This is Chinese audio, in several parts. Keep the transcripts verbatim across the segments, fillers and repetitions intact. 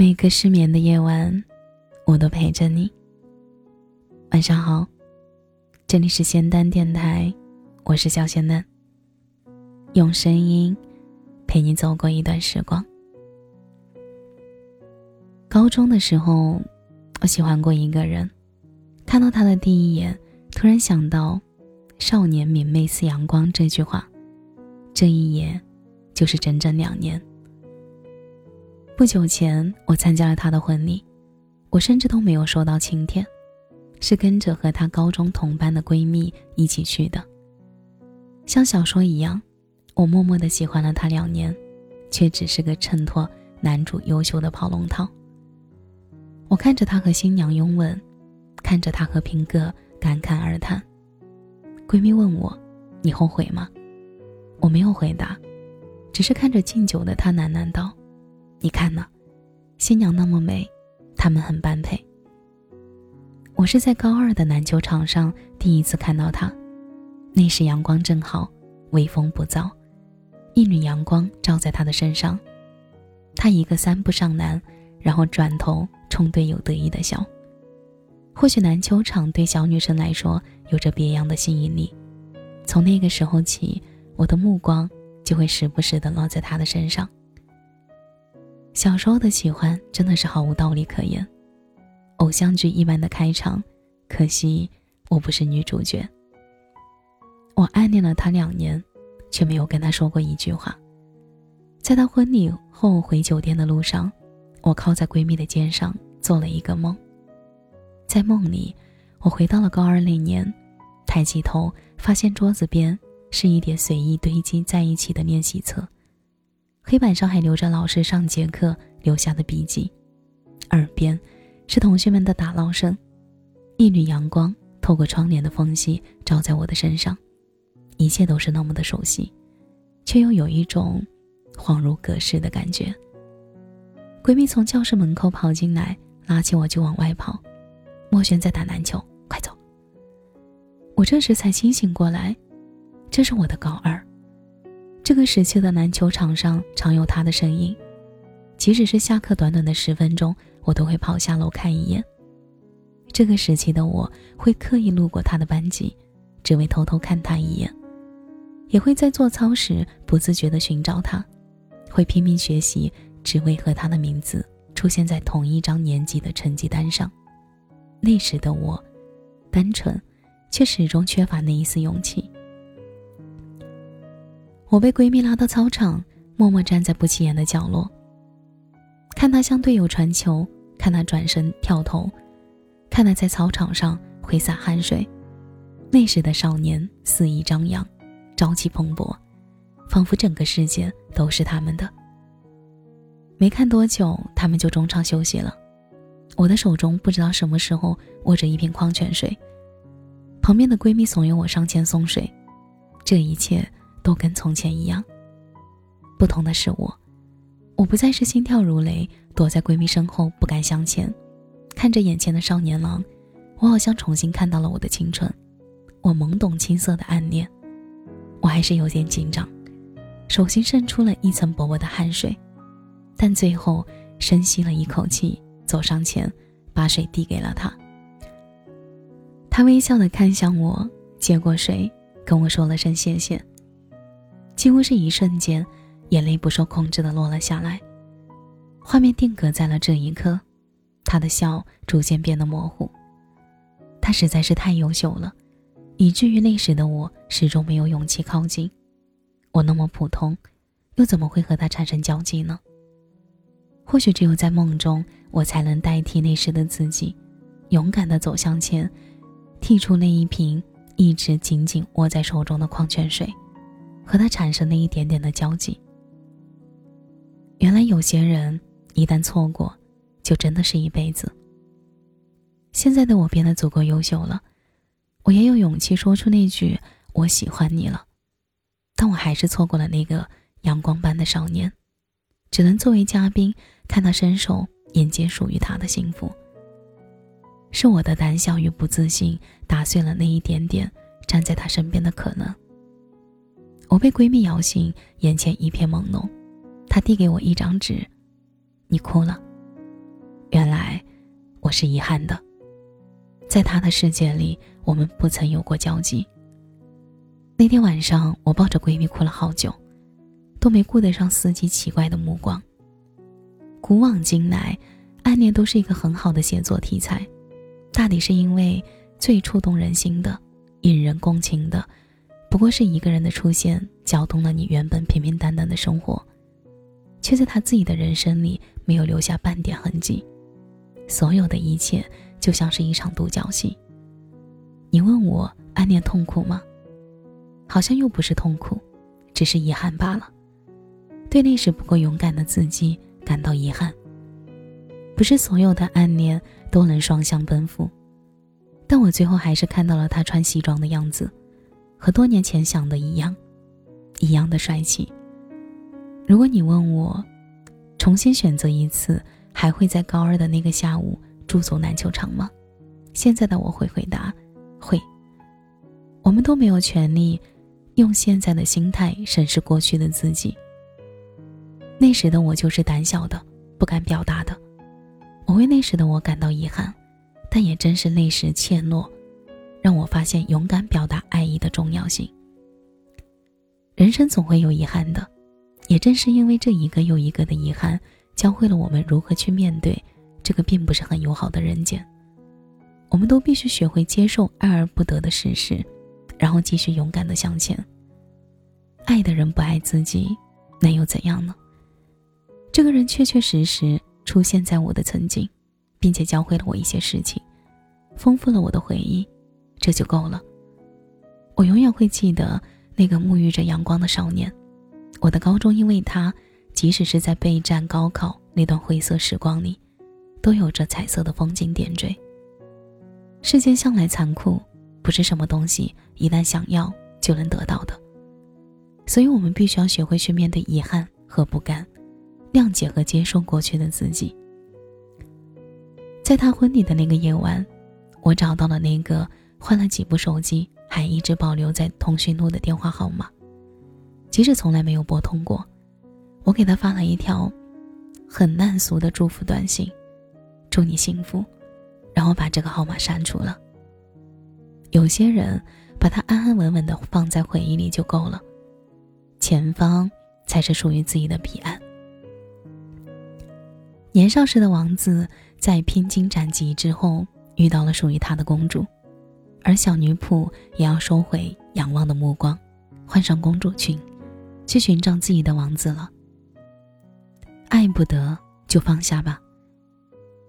每个失眠的夜晚，我都陪着你。晚上好，这里是仙丹电台，我是小仙丹，用声音陪你走过一段时光。高中的时候，我喜欢过一个人，看到他的第一眼，突然想到少年明媚似阳光这句话，这一眼就是整整两年。不久前我参加了他的婚礼，我甚至都没有收到请帖，是跟着和他高中同班的闺蜜一起去的。像小说一样，我默默地喜欢了他两年，却只是个衬托男主优秀的跑龙套。我看着他和新娘拥吻，看着他和平哥侃侃而谈。闺蜜问我，你后悔吗？我没有回答，只是看着敬酒的他喃喃道，你看呢，新娘那么美，他们很般配。我是在高二的篮球场上第一次看到她，那时阳光正好，微风不燥，一缕阳光照在她的身上，她一个三步上篮，然后转头冲队友得意的笑。或许篮球场对小女生来说有着别样的吸引力，从那个时候起，我的目光就会时不时地落在她的身上。小时候的喜欢真的是毫无道理可言，偶像剧一般的开场，可惜我不是女主角。我暗恋了他两年，却没有跟他说过一句话。在他婚礼后回酒店的路上，我靠在闺蜜的肩上做了一个梦。在梦里，我回到了高二那年，抬起头发现桌子边是一叠随意堆积在一起的练习册，黑板上还留着老师上节课留下的笔记，耳边是同学们的打闹声，一缕阳光透过窗帘的缝隙照在我的身上，一切都是那么的熟悉，却又有一种恍如隔世的感觉。闺蜜从教室门口跑进来，拉起我就往外跑，莫轩在打篮球，快走。我这时才清醒过来，这是我的高二。这个时期的篮球场上常有他的身影，即使是下课短短的十分钟，我都会跑下楼看一眼。这个时期的我会刻意路过他的班级，只为偷偷看他一眼，也会在做操时不自觉地寻找他，会拼命学习，只为和他的名字出现在同一张年级的成绩单上。那时的我单纯，却始终缺乏那一丝勇气。我被闺蜜拉到操场，默默站在不起眼的角落，看她向队友传球，看她转身跳投，看她在操场上挥洒汗水。那时的少年肆意张扬，朝气蓬勃，仿佛整个世界都是他们的。没看多久，他们就中场休息了。我的手中不知道什么时候握着一瓶矿泉水，旁边的闺蜜怂恿我上前送水。这一切都跟从前一样，不同的是我我不再是心跳如雷，躲在闺蜜身后不敢向前。看着眼前的少年郎，我好像重新看到了我的青春，我懵懂青涩的暗恋。我还是有点紧张，手心渗出了一层薄薄的汗水，但最后深吸了一口气，走上前把水递给了他。他微笑地看向我，接过水跟我说了声谢谢，几乎是一瞬间，眼泪不受控制地落了下来。画面定格在了这一刻，他的笑逐渐变得模糊。他实在是太优秀了，以至于那时的我始终没有勇气靠近。我那么普通，又怎么会和他产生交集呢？或许只有在梦中，我才能代替那时的自己，勇敢地走向前，剔出那一瓶一直紧紧握在手中的矿泉水，和他产生了一点点的交集。原来有些人一旦错过，就真的是一辈子。现在的我变得足够优秀了，我也有勇气说出那句我喜欢你了，但我还是错过了那个阳光般的少年，只能作为嘉宾看他伸手迎接属于他的幸福。是我的胆小与不自信打碎了那一点点站在他身边的可能。我被闺蜜摇醒，眼前一片朦胧，她递给我一张纸，你哭了，我是遗憾的，在他的世界里我们不曾有过交集。那天晚上我抱着闺蜜哭了好久，都没顾得上司机奇怪的目光。古往今来，暗恋都是一个很好的写作题材，大抵是因为最触动人心的、引人共情的，不过是一个人的出现搅动了你原本平平淡淡的生活，却在他自己的人生里没有留下半点痕迹。所有的一切就像是一场独角戏。你问我暗恋痛苦吗？好像又不是痛苦，只是遗憾罢了。对那时不够勇敢的自己感到遗憾。不是所有的暗恋都能双向奔赴，但我最后还是看到了他穿西装的样子，和多年前想的一样，一样的帅气。如果你问我，重新选择一次，还会在高二的那个下午驻足篮球场吗？现在的我会回答，会。我们都没有权利用现在的心态审视过去的自己。那时的我就是胆小的，不敢表达的。我为那时的我感到遗憾，但也真是那时怯懦，让我发现勇敢表达爱意的重要性。人生总会有遗憾的，也正是因为这一个又一个的遗憾，教会了我们如何去面对这个并不是很友好的人间。我们都必须学会接受爱而不得的事实，然后继续勇敢地向前。爱的人不爱自己，那又怎样呢？这个人确确实实出现在我的曾经，并且教会了我一些事情，丰富了我的回忆，这就够了。我永远会记得那个沐浴着阳光的少年。我的高中因为他，即使是在备战高考那段灰色时光里，都有着彩色的风景点缀。世间向来残酷，不是什么东西一旦想要就能得到的，所以我们必须要学会去面对遗憾和不甘，谅解和接受过去的自己。在他婚礼的那个夜晚，我找到了那个换了几部手机还一直保留在通讯录的电话号码，即使从来没有拨通过。我给他发了一条很烂俗的祝福短信，祝你幸福，然后把这个号码删除了。有些人把它安安稳稳地放在回忆里就够了，前方才是属于自己的彼岸。年少时的王子在披荆斩棘之后遇到了属于他的公主，而小女仆也要收回仰望的目光，换上公主裙，去寻找自己的王子了。爱不得就放下吧，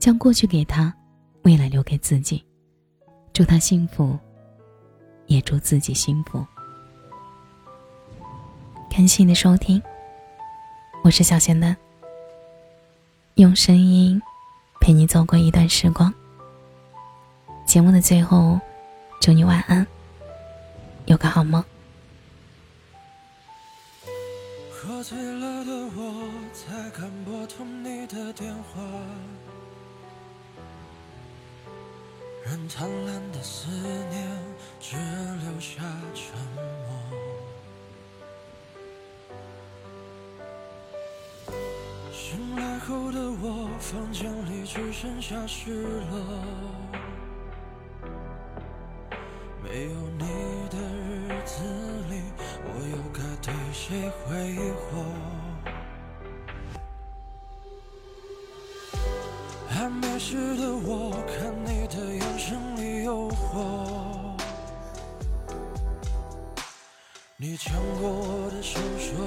将过去给他，未来留给自己。祝他幸福，也祝自己幸福。感谢你的收听，我是小仙丹，用声音陪你走过一段时光。节目的最后，祝你晚安，有个好梦。喝醉了的我，才敢拨通你的电话。任贪婪的思念，只留下沉默。醒来后的我，房间里只剩下失落。没有你的日子里，我又该对谁挥霍？还没事的我，看你的眼神里诱惑，你牵过我的手说，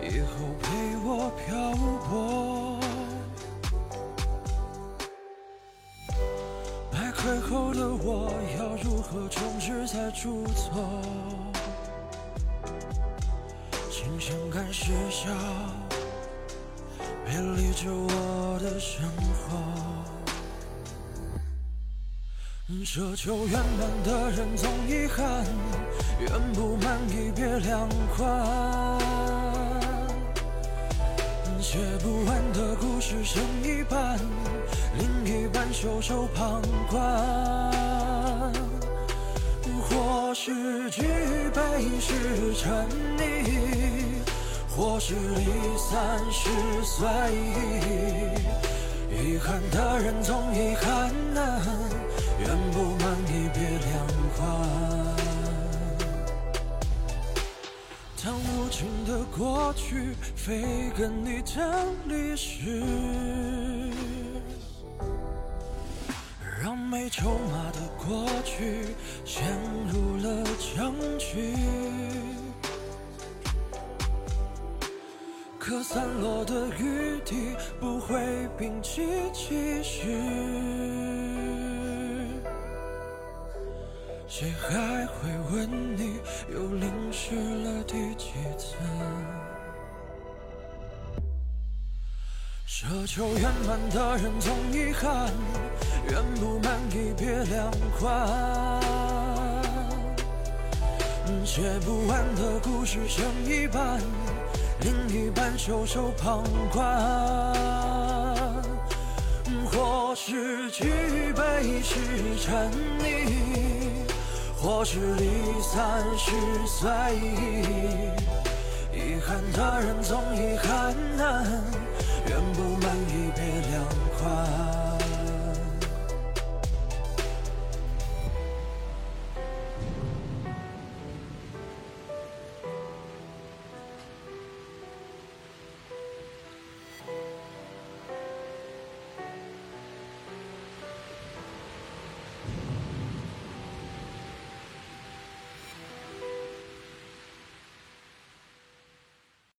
以后陪我漂泊。败溃后的我，要如何重置才出错？新鲜感失效，背离着我的生活。奢求圆满的人总遗憾，圆不满一别两宽。写不完的故事剩一半，另一半袖手旁观。或是举杯是沉溺，或是离散是随意。遗憾他人总遗憾啊，远不瞒你别两话。当无情的过去非跟你讲历史，让没筹码的过去陷入了僵局，可散落的雨滴不会摒弃期许，谁还会问你又淋湿了第几次？奢求圆满的人总遗憾，圆不满意别两宽，写不完的故事剩一半，另一半袖手旁观。或是举杯是沉溺，或是离散是随意，遗憾的人总遗憾，远不满意别两宽。